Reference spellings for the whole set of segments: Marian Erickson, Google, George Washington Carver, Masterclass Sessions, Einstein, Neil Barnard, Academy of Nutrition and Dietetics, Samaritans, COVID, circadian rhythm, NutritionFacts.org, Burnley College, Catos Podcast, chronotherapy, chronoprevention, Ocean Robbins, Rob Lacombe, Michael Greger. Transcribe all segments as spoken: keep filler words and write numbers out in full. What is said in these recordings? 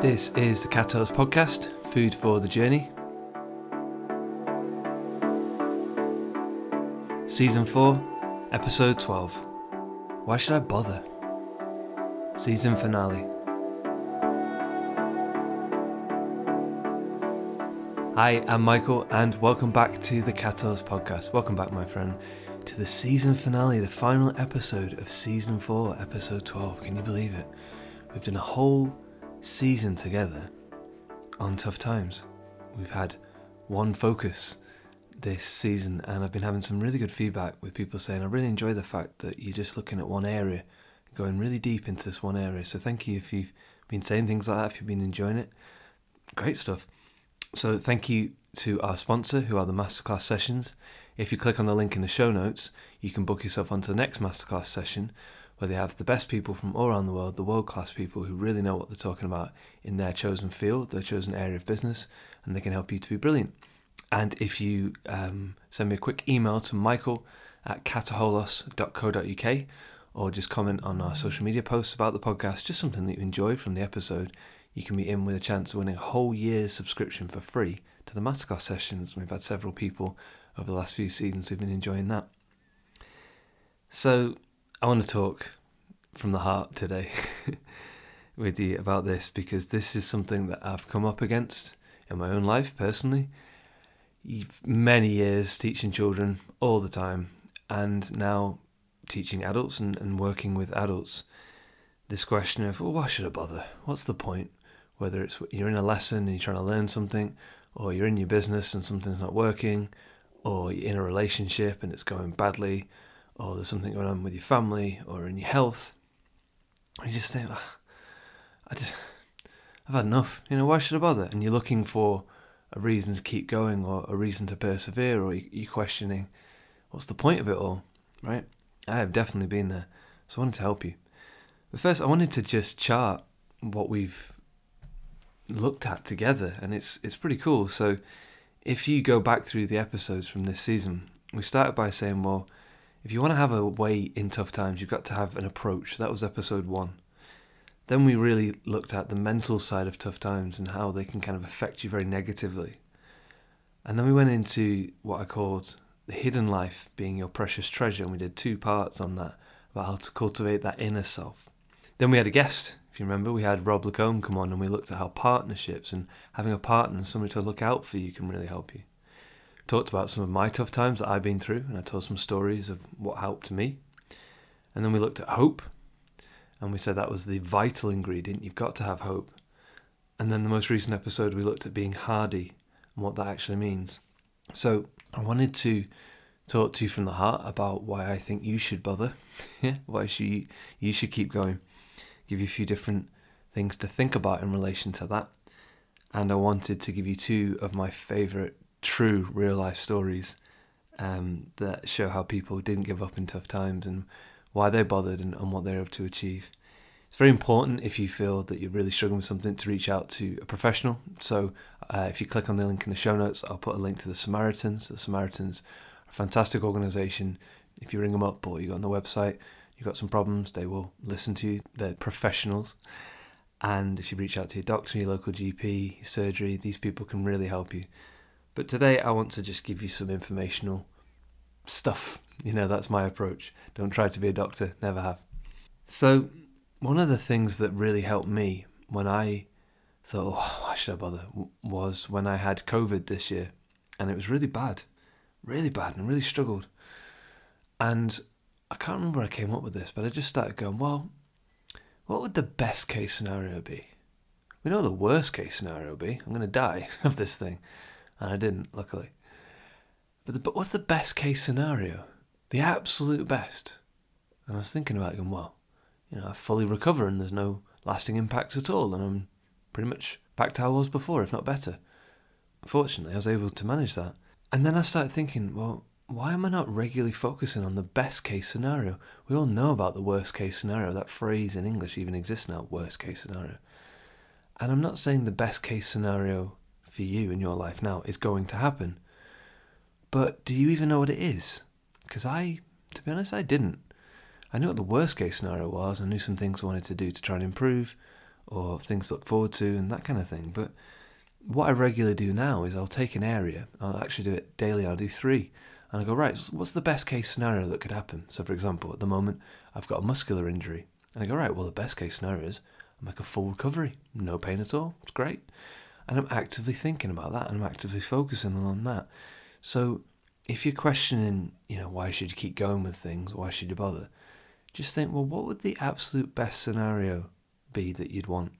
This is the Catos Podcast, Food for the Journey. Season four, Episode twelve. Why should I bother? Season finale. Hi, I'm Michael and welcome back to the Catos Podcast. Welcome back, my friend, to the season finale, the final episode of Season four, Episode twelve. Can you believe it? We've done a whole season together on tough times. We've had one focus this season, and I've been having some really good feedback with people saying I really enjoy the fact that you're just looking at one area, going really deep into this one area. So thank you if you've been saying things like that, if you've been enjoying it. Great stuff. So thank you to our sponsor, who are the Masterclass Sessions. If you click on the link in the show notes, you can book yourself onto the next Masterclass session, where they have the best people from all around the world, the world-class people who really know what they're talking about in their chosen field, their chosen area of business, and they can help you to be brilliant. And if you um, send me a quick email to michael at cataholos dot co dot uk, or just comment on our social media posts about the podcast, just something that you enjoyed from the episode, you can be in with a chance of winning a whole year's subscription for free to the Masterclass Sessions. We've had several people over the last few seasons who've been enjoying that. So I want to talk from the heart today with you about this, because this is something that I've come up against in my own life personally. Many years teaching children all the time, and now teaching adults and, and working with adults. This question of, well, why should I bother? What's the point? Whether it's you're in a lesson and you're trying to learn something, or you're in your business and something's not working, or you're in a relationship and it's going badly, or there's something going on with your family or in your health, you just think, oh, I just, I've had enough, you know, why should I bother? And you're looking for a reason to keep going, or a reason to persevere, or you're questioning, what's the point of it all, right? I have definitely been there, so I wanted to help you. But first, I wanted to just chart what we've looked at together, and it's it's pretty cool. So if you go back through the episodes from this season, we started by saying, well, if you want to have a way in tough times, you've got to have an approach. That was episode one. Then we really looked at the mental side of tough times and how they can kind of affect you very negatively. And then we went into what I called the hidden life being your precious treasure. And we did two parts on that, about how to cultivate that inner self. Then we had a guest, if you remember, we had Rob Lacombe come on, and we looked at how partnerships and having a partner and somebody to look out for you can really help you. Talked about some of my tough times that I've been through, and I told some stories of what helped me. And then we looked at hope, and we said that was the vital ingredient. You've got to have hope. And then the most recent episode, we looked at being hardy and what that actually means. So I wanted to talk to you from the heart about why I think you should bother. Why should you, you should keep going. Give you a few different things to think about in relation to that. And I wanted to give you two of my favourite true real life stories um, that show how people didn't give up in tough times and why they bothered and, and what they're able to achieve. It's very important, if you feel that you're really struggling with something, to reach out to a professional. So uh, if you click on the link in the show notes, I'll put a link to the Samaritans. The Samaritans are a fantastic organisation. If you ring them up or you go on the website, you've got some problems, they will listen to you. They're professionals. And if you reach out to your doctor, your local G P, your surgery, these people can really help you. But today I want to just give you some informational stuff. You know, that's my approach. Don't try to be a doctor, never have. So one of the things that really helped me when I thought, oh, why should I bother, was when I had COVID this year. And it was really bad, really bad, and really struggled. And I can't remember where I came up with this, but I just started going, well, what would the best case scenario be? We know what the worst case scenario will be. I'm going to die of this thing. And I didn't, luckily. But, the, but what's the best case scenario? The absolute best. And I was thinking about it going, well, you know, I fully recover and there's no lasting impacts at all. And I'm pretty much back to how I was before, if not better. Fortunately, I was able to manage that. And then I started thinking, well, why am I not regularly focusing on the best case scenario? We all know about the worst case scenario. That phrase in English even exists now, worst case scenario. And I'm not saying the best case scenario for you in your life now is going to happen, but do you even know what it is? Because I, to be honest, I didn't. I knew what the worst case scenario was. I knew some things I wanted to do to try and improve. or things to look forward to and that kind of thing. But what I regularly do now is I'll take an area, I'll actually do it daily, I'll do three, and I go, right, what's the best case scenario that could happen? So for example, at the moment, I've got a muscular injury, and I go, right, well, the best case scenario is I make a full recovery, no pain at all, it's great. And I'm actively thinking about that, and I'm actively focusing on that. So if you're questioning, you know, why should you keep going with things, why should you bother, just think, well, what would the absolute best scenario be that you'd want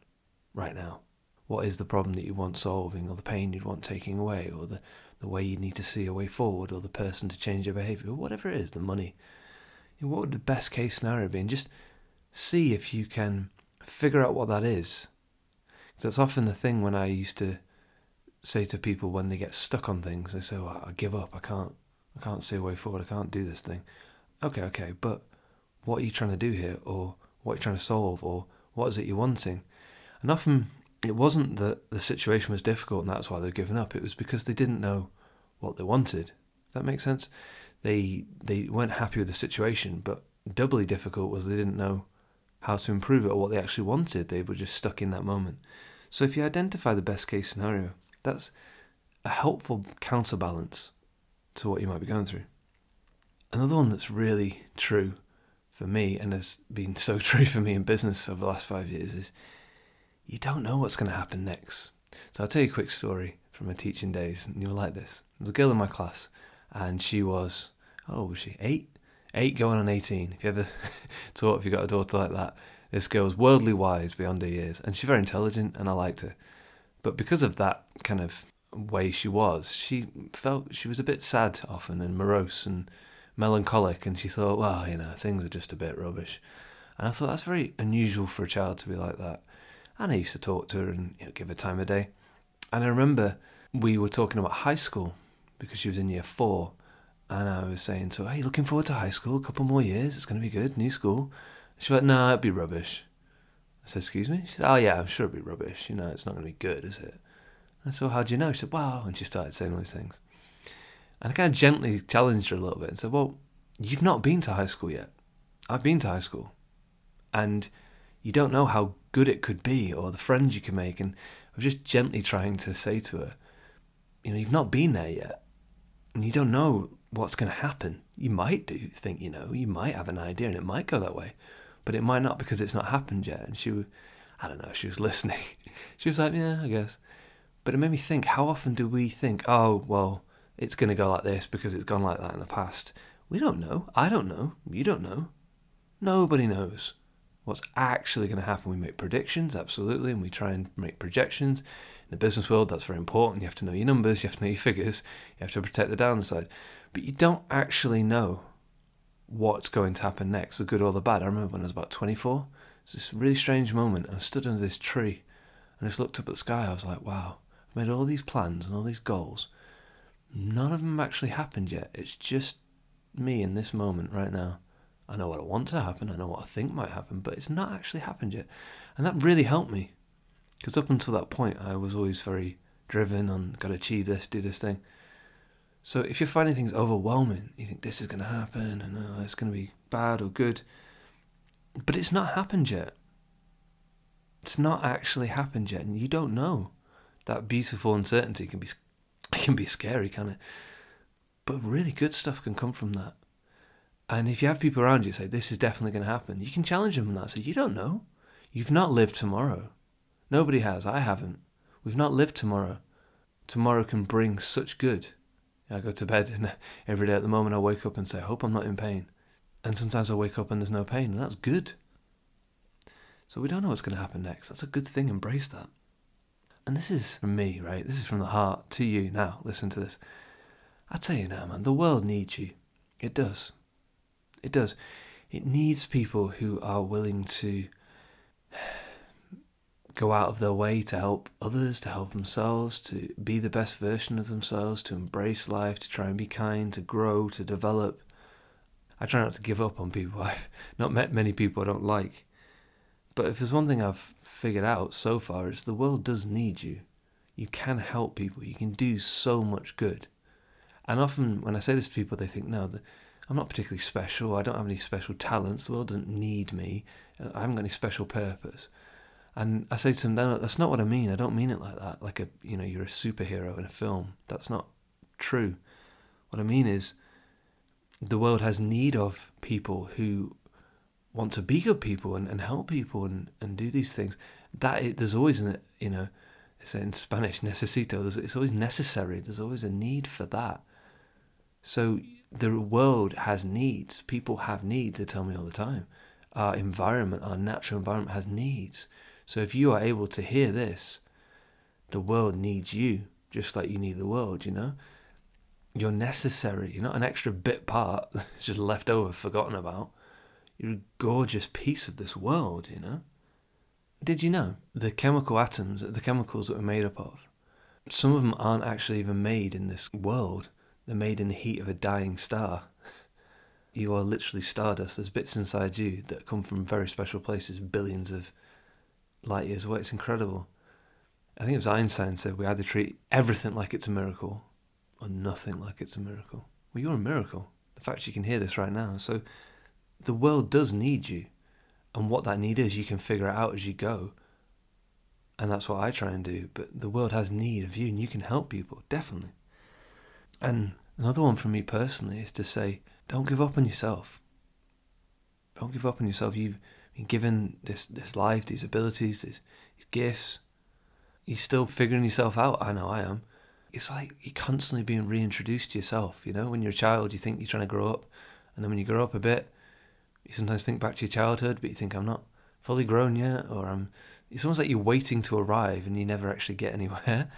right now? What is the problem that you want solving, or the pain you'd want taking away, or the, the way you need to see a way forward, or the person to change their behaviour, or whatever it is, the money. You know, what would the best case scenario be? And just see if you can figure out what that is. Because that's often the thing when I used to say to people when they get stuck on things, they say, well, I give up, I can't, I can't see a way forward, I can't do this thing. Okay, okay, but what are you trying to do here, or what are you trying to solve, or what is it you're wanting? And often it wasn't that the situation was difficult and that's why they're giving up. It was because they didn't know what they wanted. Does that make sense? They they weren't happy with the situation, but doubly difficult was they didn't know how to improve it or what they actually wanted. They were just stuck in that moment. So if you identify the best case scenario, that's a helpful counterbalance to what you might be going through. Another one that's really true for me, and has been so true for me in business over the last five years, is you don't know what's going to happen next. So I'll tell you a quick story from my teaching days, and you'll like this. There was a girl in my class, and she was, how old was she, eight? Eight going on eighteen. If you ever taught, if you got a daughter like that, this girl was worldly wise beyond her years, and she's very intelligent, and I liked her. But because of that kind of way she was, she felt she was a bit sad often, and morose, and melancholic, and she thought, well, you know, things are just a bit rubbish. And I thought, that's very unusual for a child to be like that. And I used to talk to her and, you know, give her time of day. And I remember we were talking about high school because she was in year four, and I was saying to her, hey, looking forward to high school, a couple more years, it's going to be good, new school. She went, no, nah, it'd be rubbish. I said, excuse me? She said, oh yeah, I'm sure it'd be rubbish, you know, it's not going to be good, is it? And I said, well, how do you know? She said, wow, and she started saying all these things. And I kind of gently challenged her a little bit and said, well, you've not been to high school yet. I've been to high school. And you don't know how good it could be or the friends you can make. And I was just gently trying to say to her, you know, you've not been there yet. And you don't know what's going to happen. You might do think, you know, you might have an idea and it might go that way. But it might not because it's not happened yet. And she, I don't know, she was listening. She was like, yeah, I guess. But it made me think, how often do we think, oh, well, it's going to go like this because it's gone like that in the past. We don't know. I don't know. You don't know. Nobody knows what's actually going to happen. We make predictions, absolutely, and we try and make projections. In the business world, that's very important. You have to know your numbers. You have to know your figures. You have to protect the downside. But you don't actually know what's going to happen next, the good or the bad. I remember when I was about twenty-four, it's this really strange moment. I stood under this tree and I just looked up at the sky. I was like, wow, I've made all these plans and all these goals. None of them have actually happened yet. It's just me in this moment right now. I know what I want to happen. I know what I think might happen, but it's not actually happened yet. And that really helped me, because up until that point, I was always very driven on, got to achieve this, do this thing. So if you're finding things overwhelming, you think this is going to happen, and oh, it's going to be bad or good, but it's not happened yet. It's not actually happened yet, and you don't know. That beautiful uncertainty can be It can be scary, can it? But really good stuff can come from that. And if you have people around you say, this is definitely going to happen, you can challenge them on that. Say, you don't know. You've not lived tomorrow. Nobody has. I haven't. We've not lived tomorrow. Tomorrow can bring such good. I go to bed and every day at the moment I wake up and say, I hope I'm not in pain. And sometimes I wake up and there's no pain, and that's good. So we don't know what's going to happen next. That's a good thing. Embrace that. And this is from me, right? This is from the heart to you now. Listen to this. I tell you now, man, the world needs you. It does. It does. It needs people who are willing to go out of their way to help others, to help themselves, to be the best version of themselves, to embrace life, to try and be kind, to grow, to develop. I try not to give up on people. I've not met many people I don't like. But if there's one thing I've figured out so far, it's the world does need you. You can help people. You can do so much good. And often when I say this to people, they think, no, I'm not particularly special. I don't have any special talents. The world doesn't need me. I haven't got any special purpose. And I said to him, no, that's not what I mean. I don't mean it like that. Like, a, you know, you're a superhero in a film. That's not true. What I mean is the world has need of people who want to be good people and, and help people and, and do these things. That it, there's always, an, you know, it's in Spanish, necesito. There's, it's always necessary. There's always a need for that. So the world has needs. People have needs, they tell me all the time. Our environment, our natural environment has needs. So if you are able to hear this, the world needs you, just like you need the world, you know? You're necessary. You're not an extra bit part that's just left over, forgotten about. You're a gorgeous piece of this world, you know? Did you know the chemical atoms, the chemicals that we're made up of, some of them aren't actually even made in this world. They're made in the heat of a dying star. You are literally stardust. There's bits inside you that come from very special places, billions of light years away. It's incredible. I think it was Einstein said we either treat everything like it's a miracle or nothing like it's a miracle. Well, you're a miracle. The fact you can hear this right now. So the world does need you. And what that need is, you can figure it out as you go. And that's what I try and do. But the world has need of you and you can help people, definitely. And another one for me personally is to say, don't give up on yourself. Don't give up on yourself. You've been given this, this life, these abilities, these gifts. You're still figuring yourself out. I know I am. It's like you're constantly being reintroduced to yourself. You know, when you're a child, you think you're trying to grow up. And then when you grow up a bit, you sometimes think back to your childhood, but you think, I'm not fully grown yet. Or I'm. It's almost like you're waiting to arrive and you never actually get anywhere.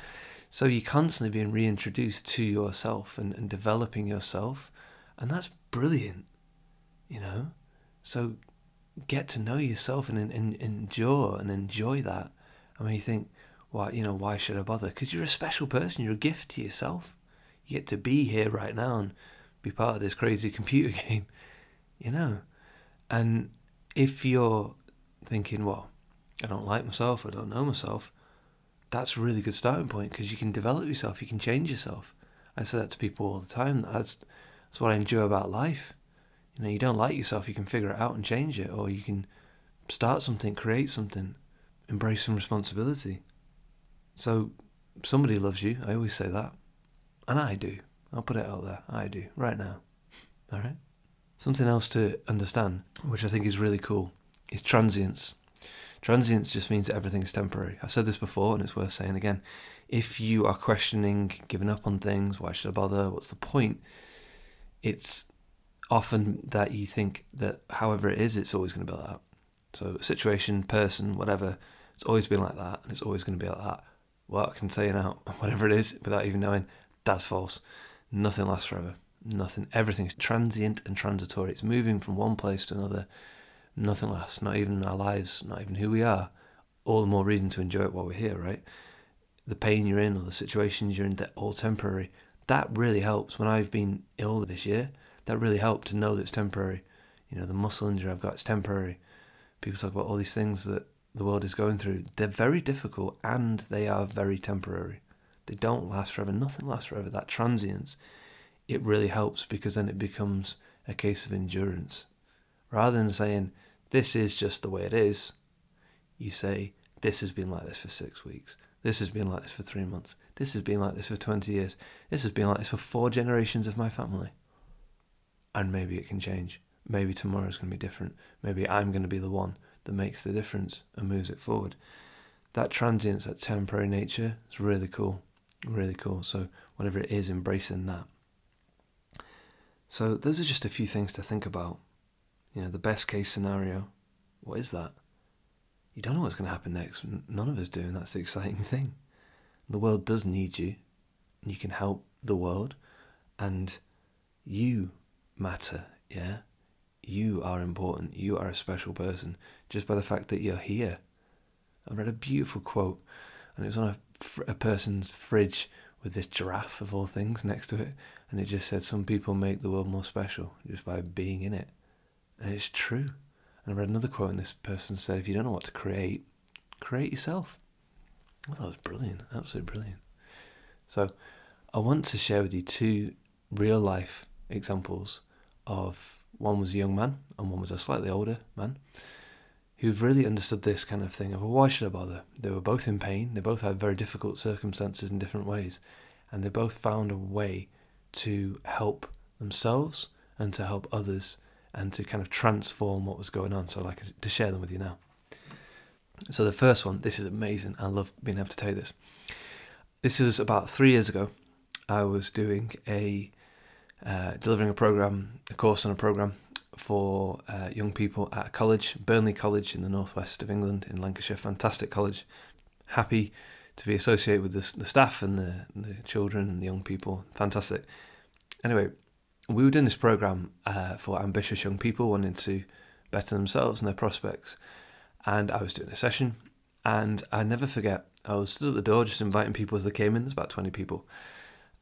So you're constantly being reintroduced to yourself and, and developing yourself. And that's brilliant, you know? So get to know yourself and, and endure and enjoy that. I mean, you think, why, you know, why should I bother? Because you're a special person. You're a gift to yourself. You get to be here right now and be part of this crazy computer game, you know? And if you're thinking, well, I don't like myself, I don't know myself, that's a really good starting point because you can develop yourself, you can change yourself. I say that to people all the time. That's that's what I enjoy about life. You know, you don't like yourself, you can figure it out and change it, or you can start something, create something, embrace some responsibility. So somebody loves you, I always say that. And I do. I'll put it out there. I do, right now. All right? Something else to understand, which I think is really cool, is transience. Transience just means that everything is temporary. I've said this before and it's worth saying again. If you are questioning, giving up on things, why should I bother, what's the point? It's often that you think that however it is, it's always going to be like that. So situation, person, whatever, it's always been like that and it's always going to be like that. Work and saying out, whatever it is, without even knowing, that's false. Nothing lasts forever. Nothing. Everything's transient and transitory. It's moving from one place to another. Nothing lasts, not even our lives, not even who we are. All the more reason to enjoy it while we're here, right? The pain you're in or the situations you're in, they're all temporary. That really helps. When I've been ill this year, that really helped to know that it's temporary. You know, the muscle injury I've got, it's temporary. People talk about all these things that the world is going through. They're very difficult and they are very temporary. They don't last forever. Nothing lasts forever. That transience, it really helps because then it becomes a case of endurance. Rather than saying, this is just the way it is, you say, this has been like this for six weeks. This has been like this for three months. This has been like this for twenty years. This has been like this for four generations of my family. And maybe it can change. Maybe tomorrow's going to be different. Maybe I'm going to be the one that makes the difference and moves it forward. That transience, that temporary nature, is really cool. Really cool. So whatever it is, embracing that. So those are just a few things to think about. You know, the best case scenario, what is that? You don't know what's going to happen next. None of us do, and that's the exciting thing. The world does need you, and you can help the world, and you matter, yeah? You are important. You are a special person just by the fact that you're here. I read a beautiful quote, and it was on a, fr- a person's fridge with this giraffe, of all things, next to it, and it just said, some people make the world more special just by being in it. And it's true. And I read another quote and this person said, if you don't know what to create, create yourself. I thought it was brilliant, absolutely brilliant. So I want to share with you two real life examples of, one was a young man and one was a slightly older man who've really understood this kind of thing of, well, why should I bother? They were both in pain, they both had very difficult circumstances in different ways, and they both found a way to help themselves and to help others and to kind of transform what was going on. So I'd like to share them with you now. So the first one, this is amazing. I love being able to tell you this. This was about three years ago. I was doing a, uh, delivering a program, a course on a program for uh, young people at a college, Burnley College in the northwest of England in Lancashire. Fantastic college. Happy to be associated with the, the staff and the, the children and the young people. Fantastic. Anyway, we were doing this program uh, for ambitious young people wanting to better themselves and their prospects. And I was doing a session, and I never forget, I was stood at the door just inviting people as they came in. There's about twenty people.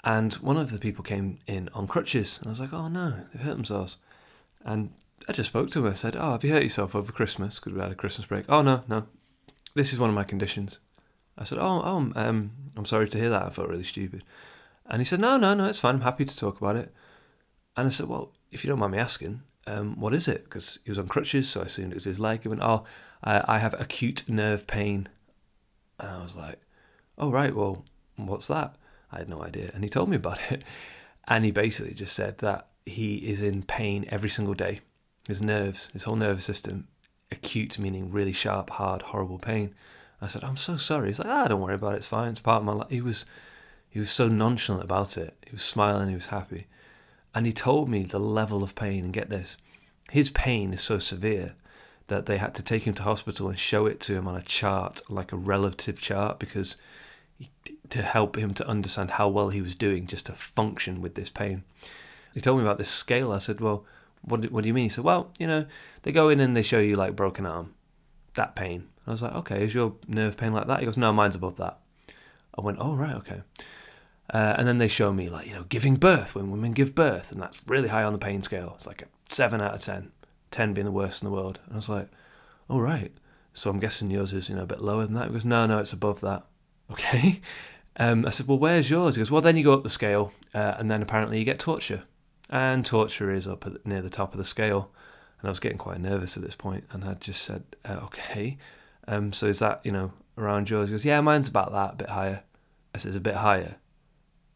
And one of the people came in on crutches. And I was like, oh no, they've hurt themselves. And I just spoke to him. I said, oh, have you hurt yourself over Christmas? Because we had a Christmas break. Oh no, no. This is one of my conditions. I said, oh, oh um, I'm sorry to hear that. I felt really stupid. And he said, no, no, no, it's fine. I'm happy to talk about it. And I said, well, if you don't mind me asking, um, what is it? Because he was on crutches, so I assumed it was his leg. He went, oh, I, I have acute nerve pain. And I was like, oh, right, well, what's that? I had no idea. And he told me about it. And he basically just said that he is in pain every single day. His nerves, his whole nervous system, acute meaning really sharp, hard, horrible pain. I said, I'm so sorry. He's like, ah, don't worry about it. It's fine. It's part of my life. He was, he was so nonchalant about it. He was smiling. He was happy. And he told me the level of pain. And get this, his pain is so severe that they had to take him to hospital and show it to him on a chart, like a relative chart, because he, to help him to understand how well he was doing just to function with this pain. He told me about this scale. I said, well, what do, what do you mean? He said, well, you know, they go in and they show you like broken arm, that pain. I was like, okay, is your nerve pain like that? He goes, no, mine's above that. I went, oh, right, okay. Uh, and then they show me like, you know, giving birth, when women give birth, and that's really high on the pain scale. It's like a seven out of ten. ten being the worst in the world. And I was like, all right. So I'm guessing yours is, you know, a bit lower than that. He goes, no, no, it's above that. Okay. Um, I said, well, where's yours? He goes, well, then you go up the scale, uh, and then apparently you get torture. And torture is up at, near the top of the scale. And I was getting quite nervous at this point, and I just said, uh, okay. Um, so is that, you know, around yours? He goes, yeah, mine's about that, a bit higher. I said, it's a bit higher.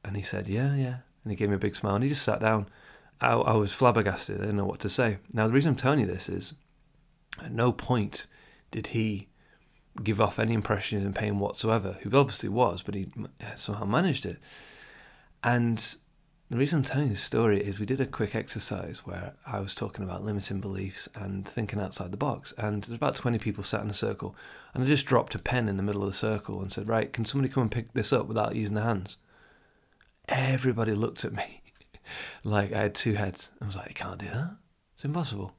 And he said, yeah, yeah. And he gave me a big smile, and he just sat down. I, I was flabbergasted. I didn't know what to say. Now, the reason I'm telling you this is at no point did he give off any impression he was in pain whatsoever. He obviously was, but he somehow managed it. And the reason I'm telling you this story is we did a quick exercise where I was talking about limiting beliefs and thinking outside the box. And there's about twenty people sat in a circle. And I just dropped a pen in the middle of the circle and said, right, can somebody come and pick this up without using their hands? Everybody looked at me. Like I had two heads. I was like, I can't do that. It's impossible.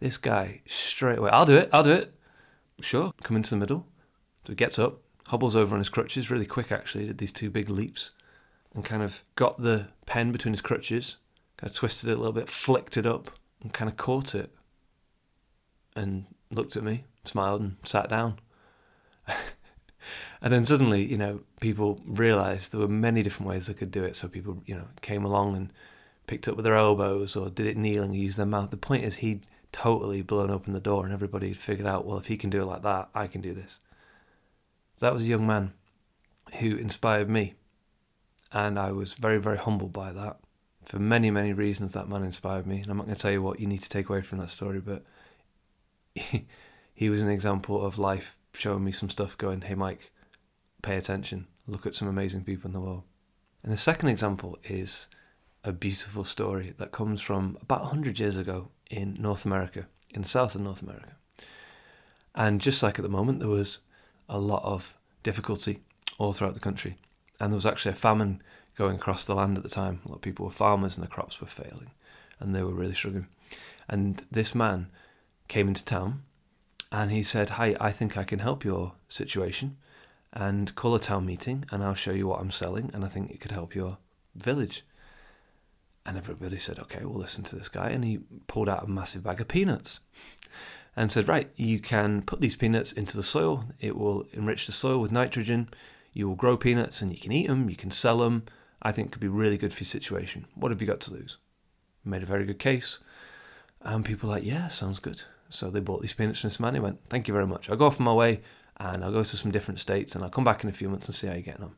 This guy straight away, I'll do it, I'll do it. Sure, come into the middle. So he gets up, hobbles over on his crutches, really quick actually, did these two big leaps and kind of got the pen between his crutches, kind of twisted it a little bit, flicked it up and kind of caught it and looked at me, smiled and sat down. And then suddenly, you know, people realised there were many different ways they could do it. So people, you know, came along and picked up with their elbows or did it kneeling and used their mouth. The point is he'd totally blown open the door and everybody had figured out, well, if he can do it like that, I can do this. So that was a young man who inspired me. And I was very, very humbled by that. For many, many reasons that man inspired me. And I'm not going to tell you what you need to take away from that story, but he, he was an example of life showing me some stuff going, hey, Mike, pay attention, look at some amazing people in the world. And the second example is a beautiful story that comes from about one hundred years ago in North America, in the south of North America. And just like at the moment, there was a lot of difficulty all throughout the country. And there was actually a famine going across the land at the time. A lot of people were farmers and the crops were failing and they were really struggling. And this man came into town and he said, hi, I think I can help your situation. And call a town meeting and I'll show you what I'm selling and I think it could help your village. And everybody said, okay, we'll listen to this guy. And he pulled out a massive bag of peanuts and said, right, you can put these peanuts into the soil. It will enrich the soil with nitrogen. You will grow peanuts and you can eat them. You can sell them. I think it could be really good for your situation. What have you got to lose? Made a very good case. And people were like, yeah, sounds good. So they bought these peanuts from this man. He went, thank you very much. I'll go off my way and I'll go to some different states and I'll come back in a few months and see how you're getting on.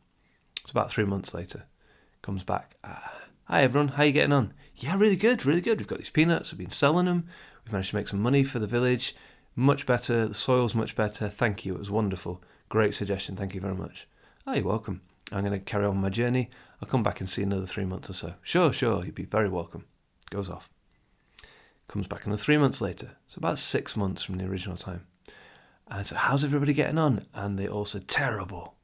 It's about three months later. Comes back. Ah, hi, everyone. How are you getting on? Yeah, really good, really good. We've got these peanuts. We've been selling them. We've managed to make some money for the village. Much better. The soil's much better. Thank you. It was wonderful. Great suggestion. Thank you very much. Oh, you're welcome. I'm going to carry on my journey. I'll come back and see another three months or so. Sure, sure. You'd be very welcome. Goes off. Comes back another three months later. So about six months from the original time. And so, how's everybody getting on? And they all said, terrible.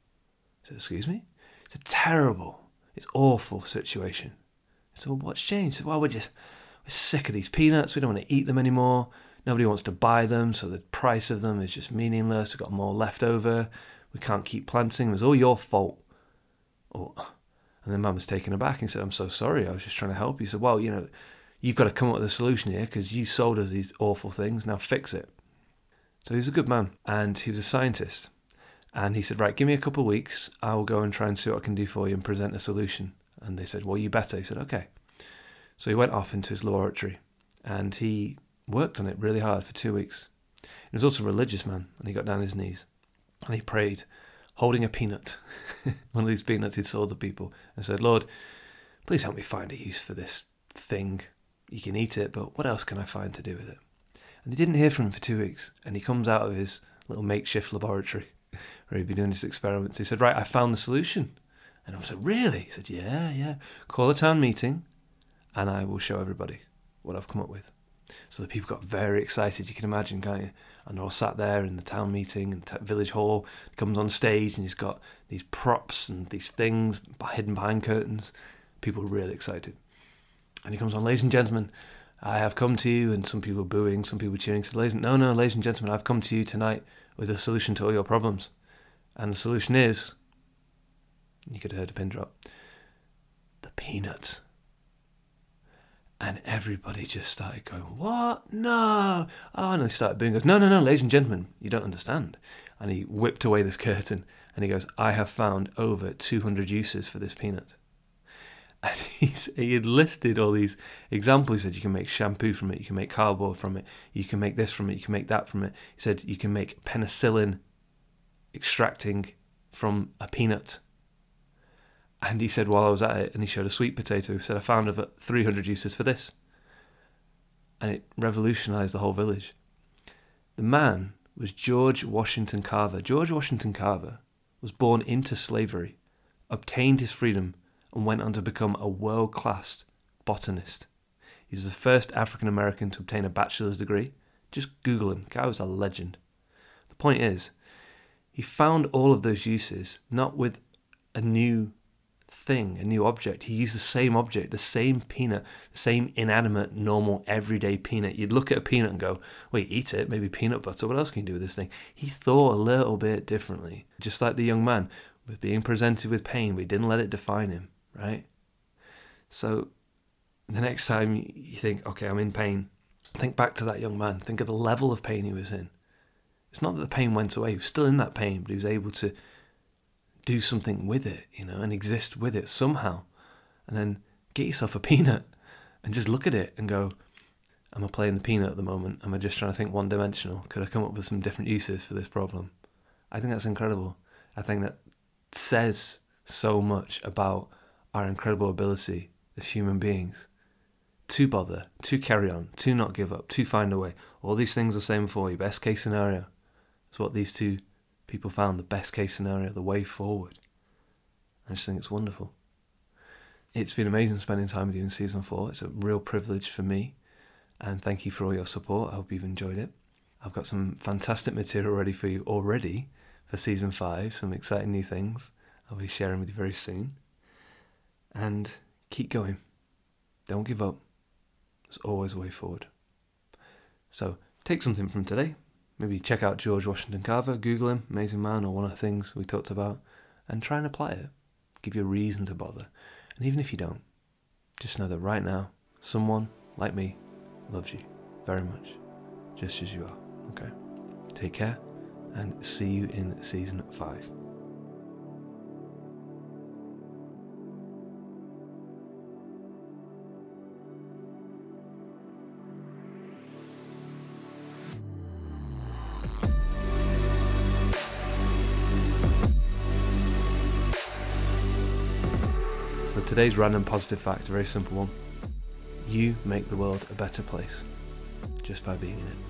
I said, excuse me? It's a terrible, it's awful situation. So what's changed? I said, well, we're just we're sick of these peanuts. We don't want to eat them anymore. Nobody wants to buy them. So the price of them is just meaningless. We've got more left over. We can't keep planting. It was all your fault. Oh. And then man was taken aback and said, I'm so sorry. I was just trying to help you. He said, well, you know, you've got to come up with a solution here because you sold us these awful things. Now fix it. So he was a good man and he was a scientist. And he said, right, give me a couple of weeks. I will go and try and see what I can do for you and present a solution. And they said, well, you better. He said, okay. So he went off into his laboratory and he worked on it really hard for two weeks. He was also a religious man and he got down on his knees and he prayed, holding a peanut, one of these peanuts he'd sold to people, and said, Lord, please help me find a use for this thing. You can eat it, but what else can I find to do with it? And they didn't hear from him for two weeks. And he comes out of his little makeshift laboratory where he'd be doing his experiments. He said, right, I found the solution. And I said, really? He said, yeah, yeah. Call a town meeting and I will show everybody what I've come up with. So the people got very excited, you can imagine, can't you? And they're all sat there in the town meeting and village hall. He comes on stage and he's got these props and these things hidden behind curtains. People were really excited. And he comes on, ladies and gentlemen, I have come to you, and some people were booing, some people were cheering. He said, no, no, ladies and gentlemen, I've come to you tonight with a solution to all your problems. And the solution is, you could have heard a pin drop, the peanuts. And everybody just started going, what? No. Oh, and they started booing. He goes, no, no, no, ladies and gentlemen, you don't understand. And he whipped away this curtain and he goes, I have found over two hundred uses for this peanut. And he's, he had listed all these examples. He said, you can make shampoo from it. You can make cardboard from it. You can make this from it. You can make that from it. He said, you can make penicillin extracting from a peanut. And he said, while I was at it, and he showed a sweet potato, he said, I found over three hundred uses for this. And it revolutionized the whole village. The man was George Washington Carver. George Washington Carver was born into slavery, obtained his freedom, and went on to become a world-class botanist. He was the first African-American to obtain a bachelor's degree. Just Google him. The guy was a legend. The point is, he found all of those uses, not with a new thing, a new object. He used the same object, the same peanut, the same inanimate, normal, everyday peanut. You'd look at a peanut and go, well, you eat it, maybe peanut butter. What else can you do with this thing? He thought a little bit differently. Just like the young man, with being presented with pain, we didn't let it define him. Right? So the next time you think, okay, I'm in pain, think back to that young man. Think of the level of pain he was in. It's not that the pain went away. He was still in that pain, but he was able to do something with it, you know, and exist with it somehow. And then get yourself a peanut and just look at it and go, am I playing the peanut at the moment? Am I just trying to think one dimensional? Could I come up with some different uses for this problem? I think that's incredible. I think that says so much about our incredible ability as human beings to bother, to carry on, to not give up, to find a way. All these things are same for you. Best case scenario. It's what these two people found, the best case scenario, the way forward. I just think it's wonderful. It's been amazing spending time with you in season four. It's a real privilege for me. And thank you for all your support. I hope you've enjoyed it. I've got some fantastic material ready for you already for season five. Some exciting new things I'll be sharing with you very soon. And keep going. Don't give up. There's always a way forward. So take something from today. Maybe check out George Washington Carver, Google him, amazing man, or one of the things we talked about, and try and apply it. Give you a reason to bother. And even if you don't, just know that right now, someone like me loves you very much, just as you are. Okay? Take care, and see you in season five. Today's random positive fact, a very simple one. You make the world a better place just by being in it.